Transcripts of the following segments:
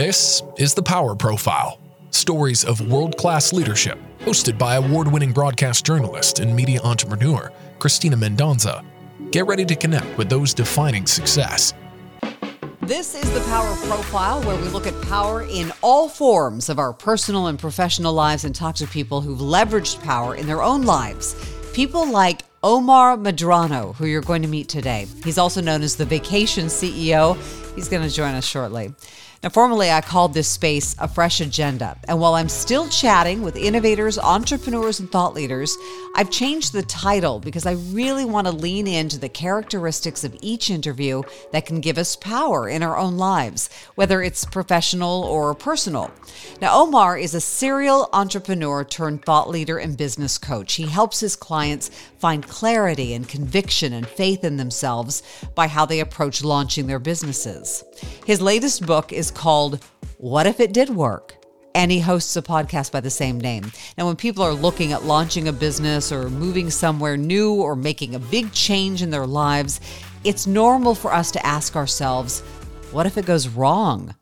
This is The Power Profile, stories of world-class leadership, hosted by award-winning broadcast journalist and media entrepreneur Christina Mendoza. Get ready to connect with those defining success. This is The Power Profile, where we look at power in all forms of our personal and professional lives and talk to people who've leveraged power in their own lives. People like Omar Medrano, who you're going to meet today. He's also known as The Vacation CEO. He's going to join us shortly. Now, formerly, I called this space a fresh agenda. And while I'm still chatting with innovators, entrepreneurs, and thought leaders, I've changed the title because I really want to lean into the characteristics of each interview that can give us power in our own lives, whether it's professional or personal. Now, Omar is a serial entrepreneur turned thought leader and business coach. He helps his clients find clarity and conviction and faith in themselves by how they approach launching their businesses. His latest book is called What If It Did Work? And he hosts a podcast by the same name. Now, when people are looking at launching a business or moving somewhere new or making a big change in their lives, it's normal for us to ask ourselves, what if it goes wrong?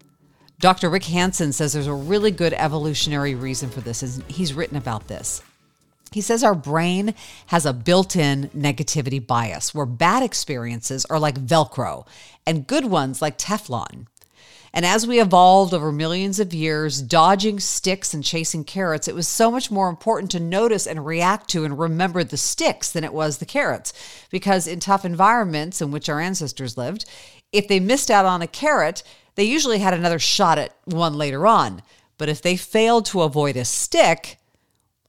Dr. Rick Hansen says there's a really good evolutionary reason for this, and he's written about this. He says our brain has a built-in negativity bias where bad experiences are like Velcro and good ones like Teflon. And as we evolved over millions of years, dodging sticks and chasing carrots, it was so much more important to notice and react to and remember the sticks than it was the carrots. Because in tough environments in which our ancestors lived, if they missed out on a carrot, they usually had another shot at one later on. But if they failed to avoid a stick,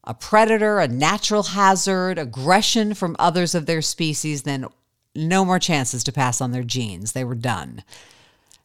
a predator, a natural hazard, aggression from others of their species, then no more chances to pass on their genes. They were done.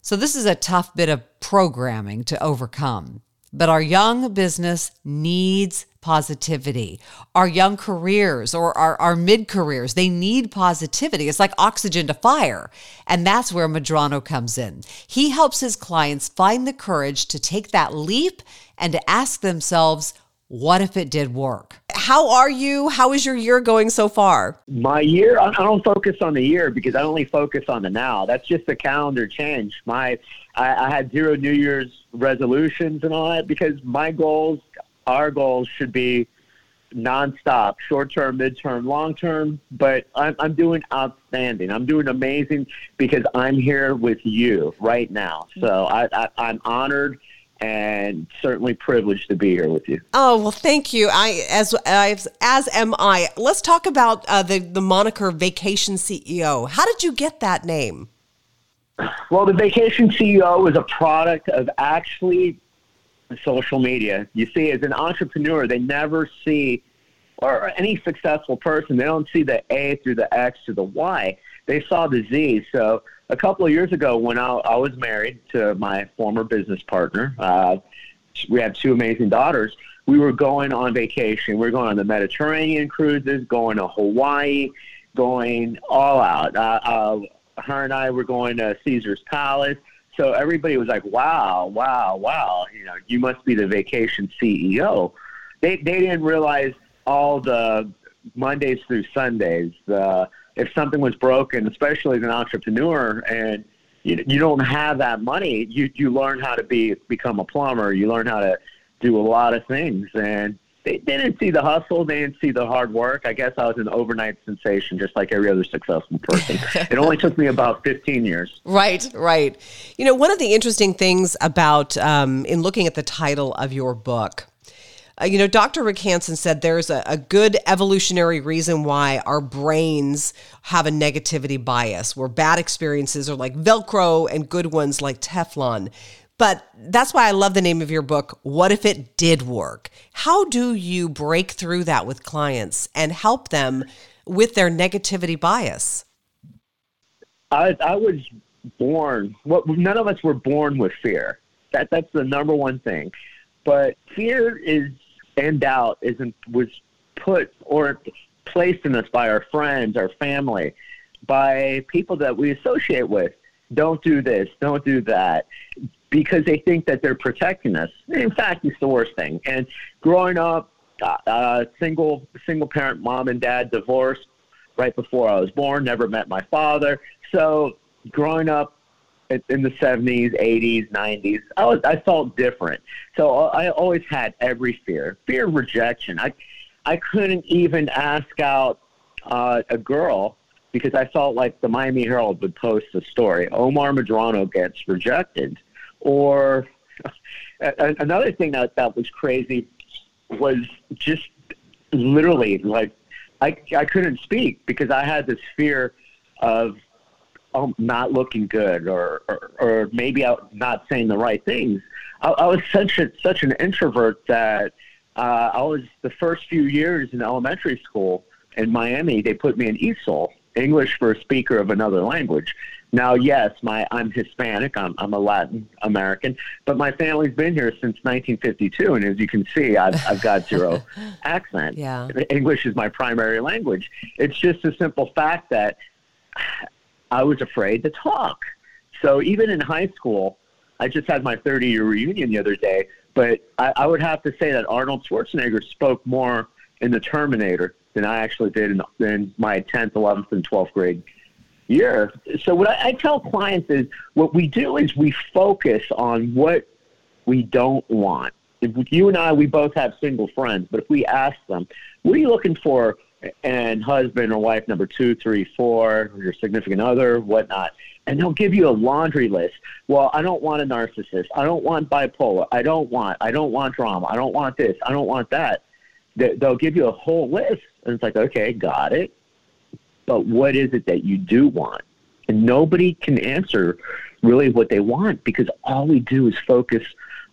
So this is a tough bit of programming to overcome. But our young business needs positivity. Our young careers or our mid-careers, they need positivity. It's like oxygen to fire. And that's where Medrano comes in. He helps his clients find the courage to take that leap and to ask themselves, what if it did work? How are you? How is your year going so far? My year, I don't focus on the year because I only focus on the now. That's just a calendar change. I had zero New Year's resolutions and all that because my goals, our goals should be nonstop, short-term, mid-term, long-term, but I'm doing outstanding. I'm doing amazing because I'm here with you right now. So I'm honored and certainly privileged to be here with you. Oh, well, thank you. As am I. Let's talk about the moniker Vacation CEO. How did you get that name? Well, the Vacation CEO is a product of actually social media. You see, as an entrepreneur, they never see, or any successful person, they don't see the A through the X to the Y. They saw the Z. So a couple of years ago when I was married to my former business partner, we have two amazing daughters, we were going on vacation. We were going on the Mediterranean cruises, going to Hawaii, going all out. Her and I were going to Caesar's Palace. So everybody was like, wow, you know, you must be the Vacation CEO. They didn't realize all the Mondays through Sundays, if something was broken, especially as an entrepreneur, and you don't have that money, you learn how to become a plumber. You learn how to do a lot of things. And they didn't see the hustle. They didn't see the hard work. I guess I was an overnight sensation, just like every other successful person. It only took me about 15 years. Right. You know, one of the interesting things about in looking at the title of your book, you know, Dr. Rick Hansen said there's a good evolutionary reason why our brains have a negativity bias, where bad experiences are like Velcro and good ones like Teflon. But that's why I love the name of your book, What If It Did Work? How do you break through that with clients and help them with their negativity bias? I was born, none of us were born with fear. That's the number one thing. But fear and doubt was put or placed in us by our friends, our family, by people that we associate with. Don't do this, don't do that, because they think that they're protecting us. In fact, it's the worst thing. And growing up, single parent mom and dad divorced right before I was born, never met my father. So growing up in the 70s, 80s, 90s. I felt different. So I always had every fear of rejection. I couldn't even ask out a girl because I felt like the Miami Herald would post a story, Omar Medrano gets rejected. Or another thing that was crazy was just literally like I couldn't speak because I had this fear of not looking good or maybe I'm not saying the right things. I was such an introvert that I was the first few years in elementary school in Miami, they put me in ESOL, English for a Speaker of Another Language. Now, yes, I'm Hispanic, I'm a Latin American, but my family's been here since 1952, and as you can see, I've got zero accent. Yeah. English is my primary language. It's just a simple fact that I was afraid to talk. So even in high school, I just had my 30-year reunion the other day, but I would have to say that Arnold Schwarzenegger spoke more in The Terminator than I actually did in my 10th, 11th, and 12th grade year. So what I tell clients is what we do is we focus on what we don't want. If you and I, we both have single friends, but if we ask them, what are you looking for in husband or wife number 2, 3, 4, or your significant other, whatnot, and they'll give you a laundry list. Well, I don't want a narcissist. I don't want bipolar. I don't want drama. I don't want this. I don't want that. They'll give you a whole list, and it's like, okay, got it. But what is it that you do want? And nobody can answer really what they want because all we do is focus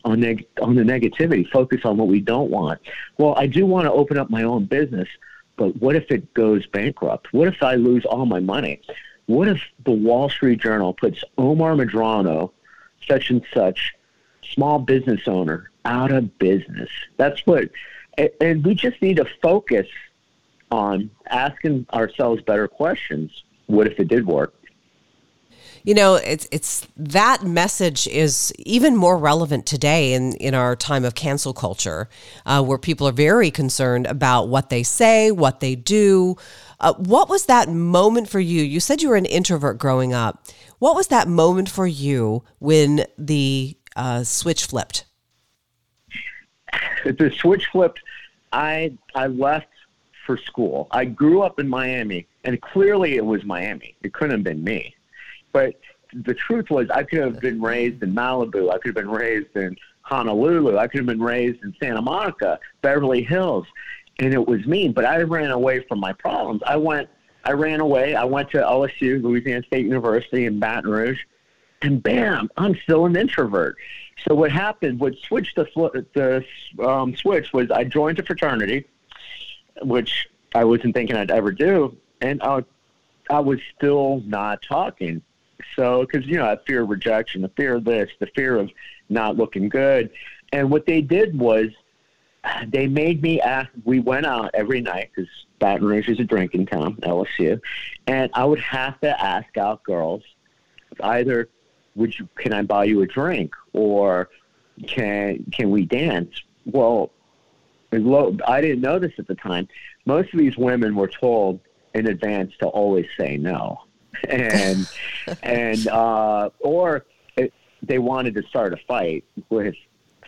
on the negativity, focus on what we don't want. Well, I do want to open up my own business, but what if it goes bankrupt? What if I lose all my money? What if the Wall Street Journal puts Omar Medrano, such and such, small business owner, out of business? That's what – and we just need to focus – on asking ourselves better questions. What if it did work? You know, it's that message is even more relevant today in our time of cancel culture, where people are very concerned about what they say, what they do. What was that moment for you? You said you were an introvert growing up. What was that moment for you when the switch flipped? The switch flipped. I left for school. I grew up in Miami, and clearly it was Miami. It couldn't have been me. But the truth was I could have been raised in Malibu. I could have been raised in Honolulu. I could have been raised in Santa Monica, Beverly Hills, and it was me. But I ran away from my problems. I ran away. I went to LSU, Louisiana State University in Baton Rouge, and bam, I'm still an introvert. So what happened, what switched the switch was I joined a fraternity, which I wasn't thinking I'd ever do, and I was still not talking. So, because, you know, I fear rejection, the fear of this, the fear of not looking good. And what they did was they made me ask, we went out every night, because Baton Rouge is a drinking town, LSU, and I would have to ask out girls, either, can I buy you a drink, or can we dance? Well, I didn't know this at the time. Most of these women were told in advance to always say no, and they wanted to start a fight with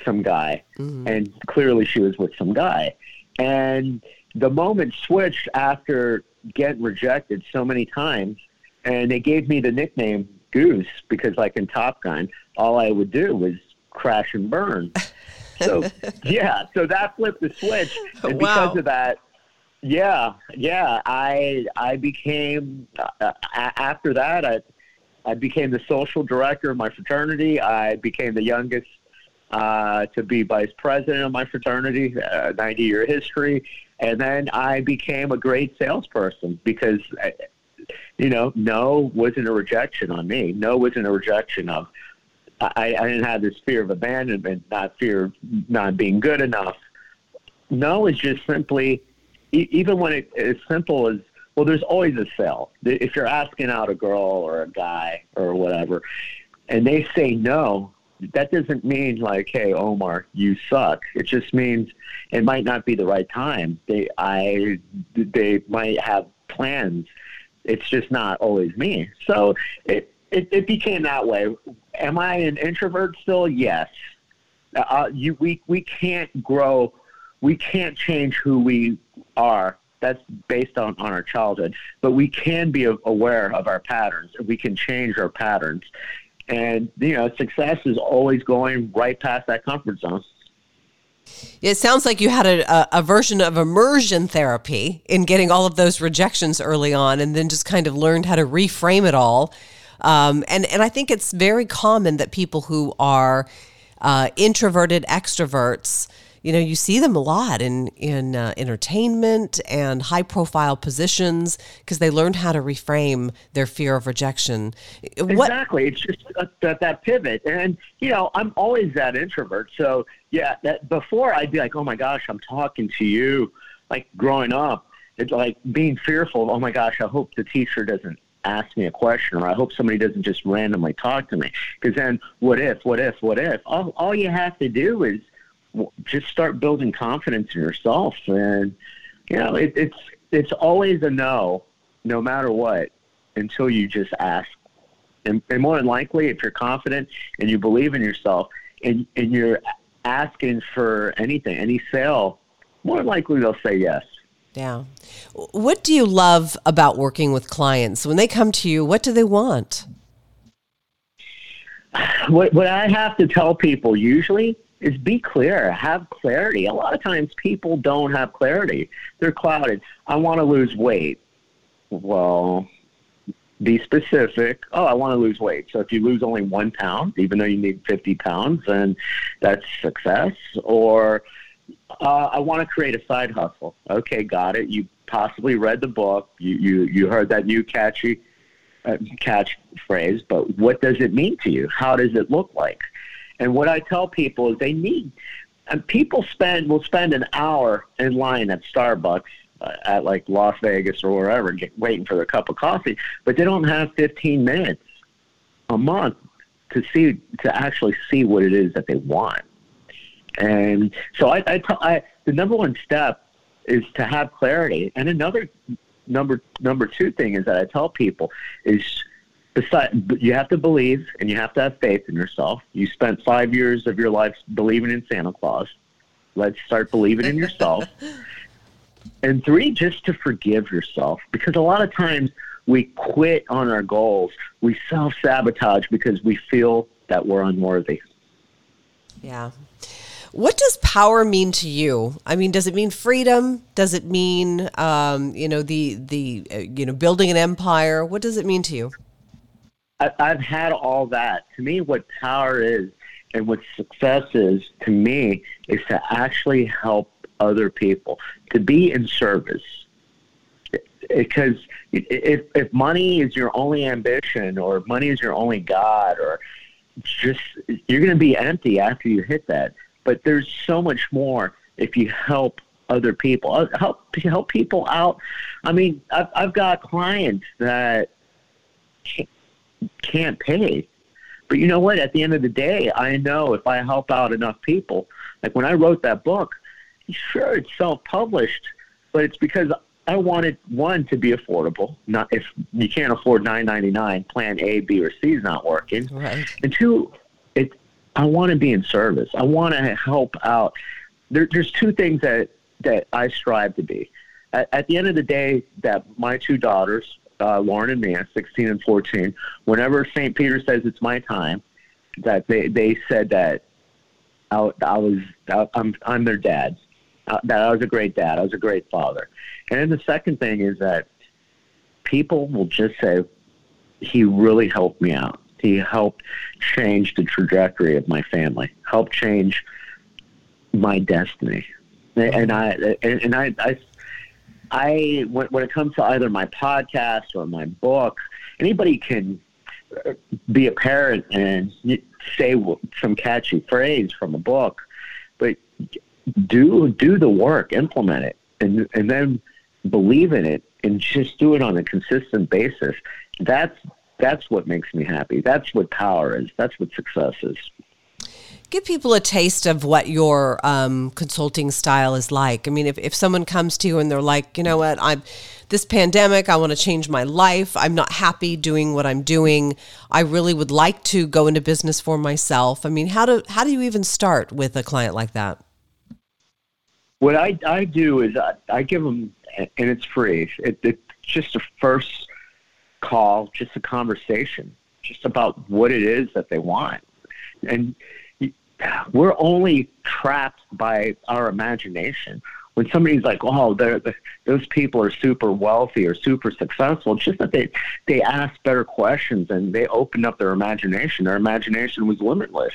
some guy, mm-hmm. and clearly she was with some guy. And the moment switched after getting rejected so many times, and they gave me the nickname Goose because, like in Top Gun, all I would do was crash and burn. So, yeah, so that flipped the switch, and because of that, I became, after that, I became the social director of my fraternity. I became the youngest to be vice president of my fraternity, 90-year history, and then I became a great salesperson because, no wasn't a rejection on me. No wasn't a rejection of I didn't have this fear of abandonment, not fear of not being good enough. No, it's just simply, even when it's as simple as, well, there's always a sell. If you're asking out a girl or a guy or whatever, and they say no, that doesn't mean like, hey, Omar, you suck. It just means it might not be the right time. They might have plans. It's just not always me. So it became that way. Am I an introvert still? Yes. We can't grow. We can't change who we are. That's based on our childhood. But we can be aware of our patterns. We can change our patterns. And, you know, success is always going right past that comfort zone. It sounds like you had a version of immersion therapy in getting all of those rejections early on and then just kind of learned how to reframe it all. And I think it's very common that people who are introverted extroverts, you know, you see them a lot in entertainment and high-profile positions because they learned how to reframe their fear of rejection. Exactly. It's just that pivot. And, you know, I'm always that introvert. So, yeah, that before I'd be like, oh, my gosh, I'm talking to you. Like, growing up, it's like being fearful. Oh, my gosh, I hope the teacher doesn't ask me a question, or I hope somebody doesn't just randomly talk to me. Because then what if? All you have to do is just start building confidence in yourself. And, you know, it's always a no, no matter what, until you just ask. And more than likely, if you're confident and you believe in yourself and you're asking for anything, any sale, more than likely they'll say yes. Yeah. What do you love about working with clients? When they come to you, what do they want? What I have to tell people usually is be clear, have clarity. A lot of times people don't have clarity. They're clouded. I want to lose weight. Well, be specific. Oh, I want to lose weight. So if you lose only 1 pound, even though you need 50 pounds, then that's success. Or I want to create a side hustle. Okay, got it. You possibly read the book. You heard that new catchphrase, but what does it mean to you? How does it look like? And what I tell people is people will spend an hour in line at Starbucks at like Las Vegas or wherever waiting for their cup of coffee, but they don't have 15 minutes a month to actually see what it is that they want. And so the number one step is to have clarity. And another number two thing is that I tell people is, besides, you have to believe and you have to have faith in yourself. You spent 5 years of your life believing in Santa Claus. Let's start believing in yourself. And 3, just to forgive yourself, because a lot of times we quit on our goals. We self-sabotage because we feel that we're unworthy. Yeah. What does power mean to you? I mean, does it mean freedom? Does it mean, building an empire? What does it mean to you? I've had all that. To me, what power is and what success is, to me, is to actually help other people, to be in service. Because if money is your only ambition, or money is your only God, or just, you're going to be empty after you hit that. But there's so much more if you help other people, help people out. I mean, I've got clients that can't pay, but you know what, at the end of the day, I know if I help out enough people, like when I wrote that book, sure, it's self-published, but it's because I wanted one to be affordable. Not if you can't afford $9.99, plan A, B, or C is not working. Right. And 2, I want to be in service. I want to help out. There's 2 things that I strive to be. At the end of the day, that my 2 daughters, Lauren and Mia, 16 and 14, whenever St. Peter says it's my time, that they said that I'm their dad, that I was a great dad, I was a great father. And then the second thing is that people will just say, he really helped me out. He helped change the trajectory of my family, helped change my destiny. And I, when it comes to either my podcast or my book, anybody can be a parent and say some catchy phrase from a book, but do the work, implement it, and then believe in it, and just do it on a consistent basis. That's what makes me happy. That's what power is. That's what success is. Give people a taste of what your consulting style is like. I mean, if someone comes to you and they're like, you know what, this pandemic, I want to change my life. I'm not happy doing what I'm doing. I really would like to go into business for myself. I mean, how do you even start with a client like that? What I do is I give them, and it's free. It's just a first call, just a conversation, just about what it is that they want. And we're only trapped by our imagination. When somebody's like, oh, those people are super wealthy or super successful, it's just that they ask better questions and they open up their imagination. Their imagination was limitless.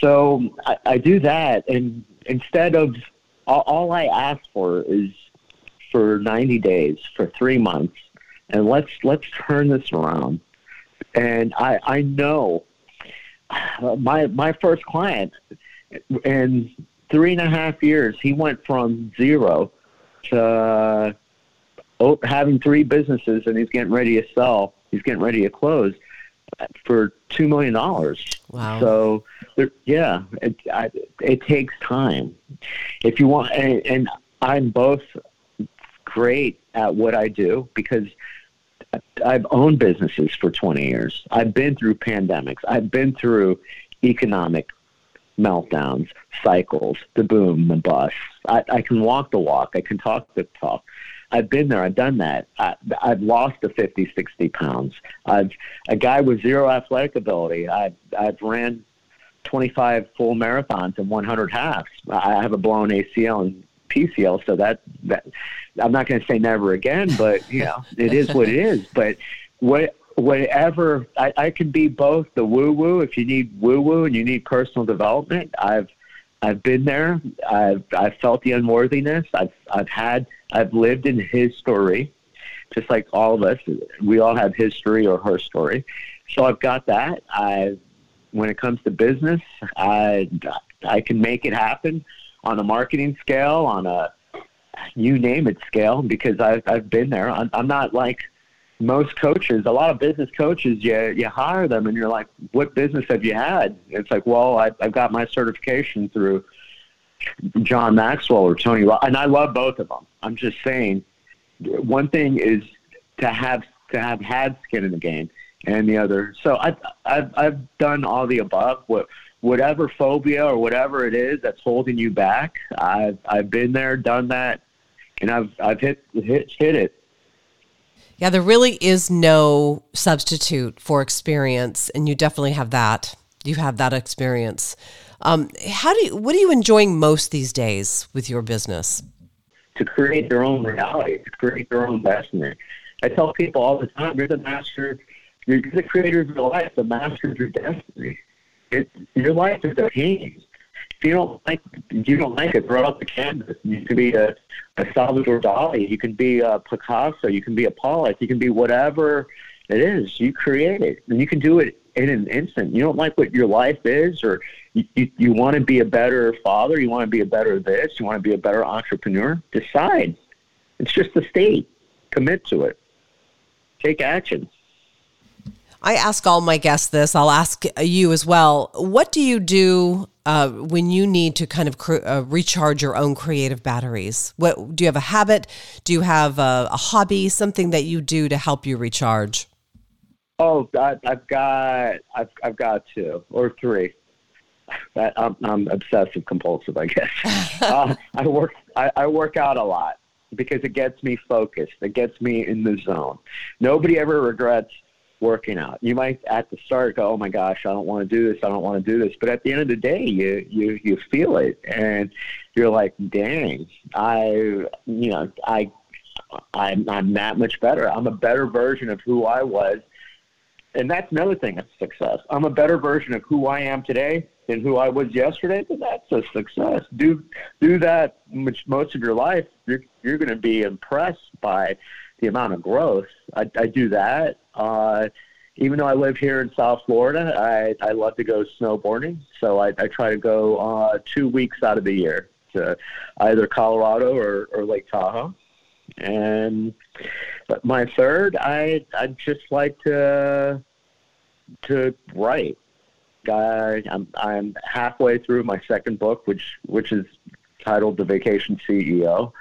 So I do that. And instead of all I ask for is for 90 days, for 3 months, and let's turn this around. And I know my first client in 3.5 years, he went from zero to having 3 businesses, and he's getting ready to sell. He's getting ready to close for $2 million. Wow. So it takes time. If you want, and I'm both great at what I do because I've owned businesses for 20 years. I've been through pandemics. I've been through economic meltdowns, cycles, the boom, the bust. I can walk the walk. I can talk the talk. I've been there. I've done that. I've lost the 50, 60 pounds. A guy with zero athletic ability. I've ran 25 full marathons and 100 halves. I have a blown ACL and PCL, so that I'm not going to say never again, but you know, it is what it is. But whatever, I can be both the woo-woo. If you need woo-woo and you need personal development, I've been there. I've felt the unworthiness. I've lived in his story, just like all of us. We all have his story or her story. So I've got that. When it comes to business, I can make it happen. On a marketing scale, on a you name it scale, because I've been there. I'm not like most coaches. A lot of business coaches, you hire them and you're like, what business have you had? It's like, well, I've got my certification through John Maxwell or Tony, and I love both of them. I'm just saying, one thing is to have had skin in the game, and the other. So I've done all the above. Whatever phobia or whatever it is that's holding you back, I've been there, done that, and I've hit it. Yeah, there really is no substitute for experience, and you definitely have that. You have that experience. What are you enjoying most these days with your business? To create their own reality, to create their own destiny. I tell people all the time, you're the master. You're the creator of your life. The master of your destiny. Your life is a painting. If you don't like it, throw out the canvas. You can be a Salvador Dali. You can be a Picasso. You can be a Pollock. You can be whatever it is. You create it, and you can do it in an instant. You don't like what your life is, or you want to be a better father. You want to be a better this. You want to be a better entrepreneur. Decide. It's just a state. Commit to it. Take action. I ask all my guests this. I'll ask you as well. What do you do when you need to kind of recharge your own creative batteries? What do you have a habit? Do you have a hobby? Something that you do to help you recharge? Oh, I've got 2 or 3. I'm obsessive compulsive, I guess. I work out a lot because it gets me focused. It gets me in the zone. Nobody ever regrets working out. You might at the start go, oh my gosh, I don't want to do this. But at the end of the day, you feel it and you're like, dang, I'm that much better. I'm a better version of who I was. And that's another thing that's success. I'm a better version of who I am today than who I was yesterday. But that's a success. Do that most of your life. You're going to be impressed by the amount of growth. I do that. Even though I live here in South Florida, I love to go snowboarding. So I try to go 2 weeks out of the year to either Colorado or Lake Tahoe. But my third, I just like to write. guy. I'm halfway through my second book, which is titled The Vacation CEO.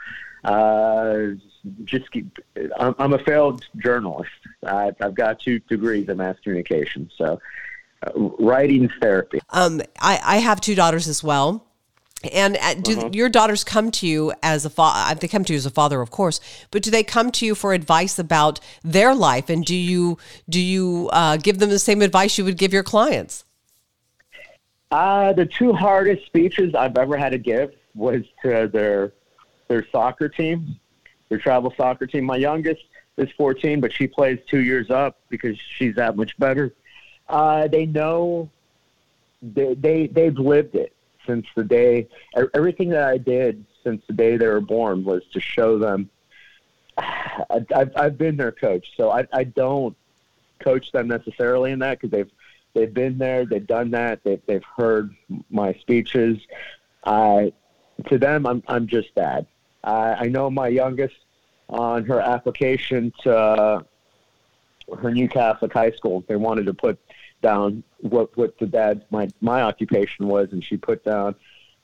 I'm a failed journalist. I've got 2 degrees in mass communication, so writing's therapy. I have 2 daughters as well. And do your daughters come to you as a father? They come to you as a father, of course, but do they come to you for advice about their life? And do you give them the same advice you would give your clients? The 2 hardest speeches I've ever had to give was to their soccer team, their travel soccer team. My youngest is 14, but she plays 2 years up because she's that much better. They know they've lived it. Since the day, everything that I did since the day they were born was to show them. I've been their coach, so I don't coach them necessarily in that because they've been there, they've done that, they've heard my speeches. To them, I'm just dad. I know my youngest on her application to her new Catholic high school, they wanted to put down what the dad my occupation was, and she put down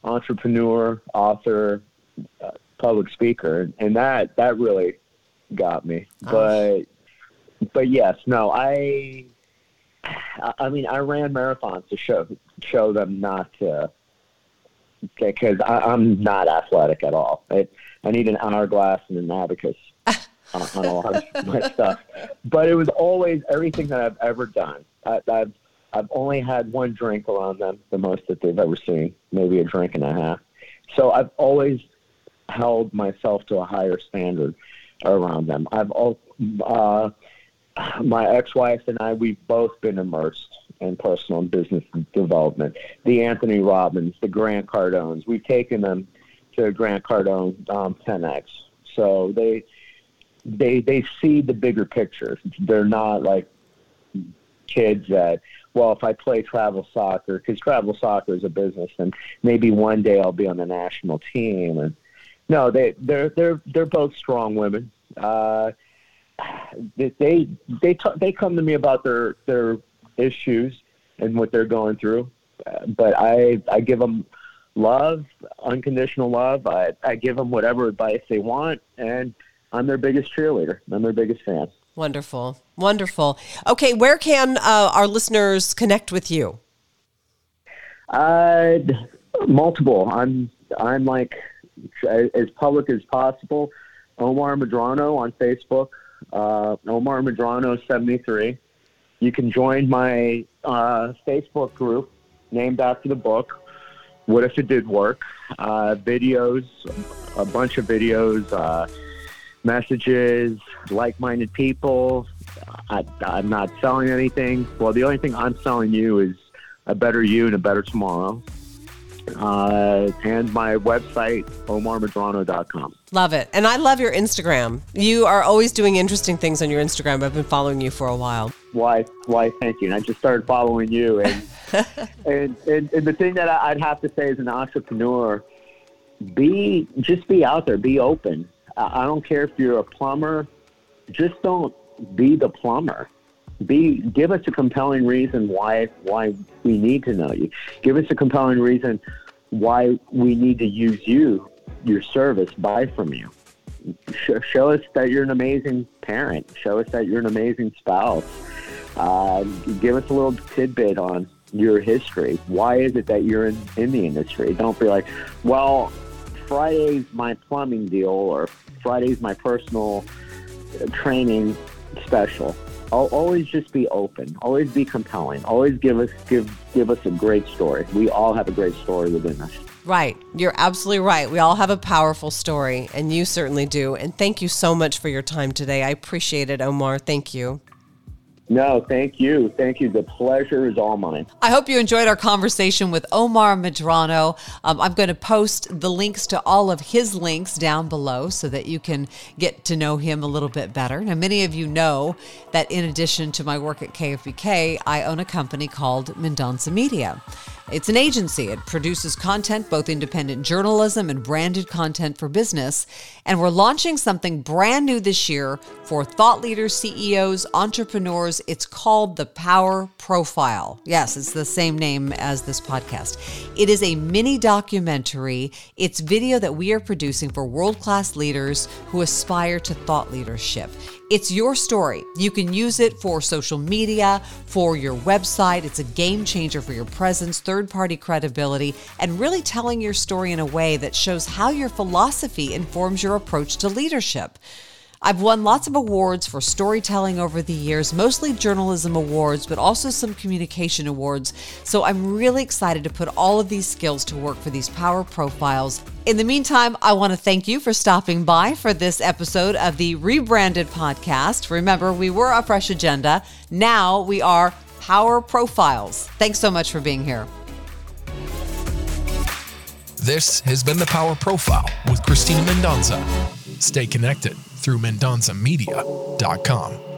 entrepreneur, author, public speaker, and that really got me. Gosh. But yes, no, I mean, I ran marathons to show them not to, because I'm not athletic at all. I need an hourglass and an abacus on a lot of my stuff. But it was always everything that I've ever done. I've only had 1 drink around them, the most that they've ever seen, maybe a drink and a half. So I've always held myself to a higher standard around them. My ex-wife and I, we've both been immersed in personal and business development. The Anthony Robbins, the Grant Cardones, we've taken them to Grant Cardone 10X. So they see the bigger picture. They're not like kids that, well, if I play travel soccer, because travel soccer is a business, and maybe one day I'll be on the national team. And no, they're both strong women. They come to me about their issues and what they're going through, but I give them love, unconditional love. I give them whatever advice they want, and I'm their biggest cheerleader. I'm their biggest fan. Wonderful. Wonderful. Okay. Where can our listeners connect with you? Multiple. I'm like as public as possible. Omar Medrano on Facebook, Omar Medrano 73. You can join my Facebook group named after the book, What If It DID Work? Videos, a bunch of videos, messages, like-minded people. I'm not selling anything. Well, the only thing I'm selling you is a better you and a better tomorrow. And my website, omarmedrano.com. Love it. And I love your Instagram. You are always doing interesting things on your Instagram. I've been following you for a while. Why, thank you. And I just started following you. And and the thing that I'd have to say as an entrepreneur, just be out there, be open. I don't care if you're a plumber, just don't be the plumber. Give us a compelling reason why we need to know you. Give us a compelling reason why we need to use you, your service, buy from you. Show us that you're an amazing parent. Show us that you're an amazing spouse. Give us a little tidbit on your history. Why is it that you're in the industry? Don't be like, well, Friday's my plumbing deal or Friday's my personal training special. I'll always just be open. Always be compelling. Always give us a great story. We all have a great story within us. Right. You're absolutely right. We all have a powerful story, and you certainly do. And thank you so much for your time today. I appreciate it, Omar. Thank you. No, thank you. Thank you. The pleasure is all mine. I hope you enjoyed our conversation with Omar Medrano. I'm going to post the links to all of his links down below so that you can get to know him a little bit better. Now, many of you know that in addition to my work at KFBK, I own a company called Mendonza Media. It's an agency. It produces content, both independent journalism and branded content for business. And we're launching something brand new this year for thought leaders, CEOs, entrepreneurs. It's called The Power Profile. Yes, it's the same name as this podcast. It is a mini documentary. It's video that we are producing for world-class leaders who aspire to thought leadership. It's your story. You can use it for social media, for your website. It's a game changer for your presence, third-party credibility, and really telling your story in a way that shows how your philosophy informs your approach to leadership. I've won lots of awards for storytelling over the years, mostly journalism awards, but also some communication awards. So I'm really excited to put all of these skills to work for these power profiles. In the meantime, I want to thank you for stopping by for this episode of the rebranded podcast. Remember, we were A Fresh Agenda. Now we are Power Profiles. Thanks so much for being here. This has been The Power Profile with Christina Mendoza. Stay connected through MendonzaMedia.com.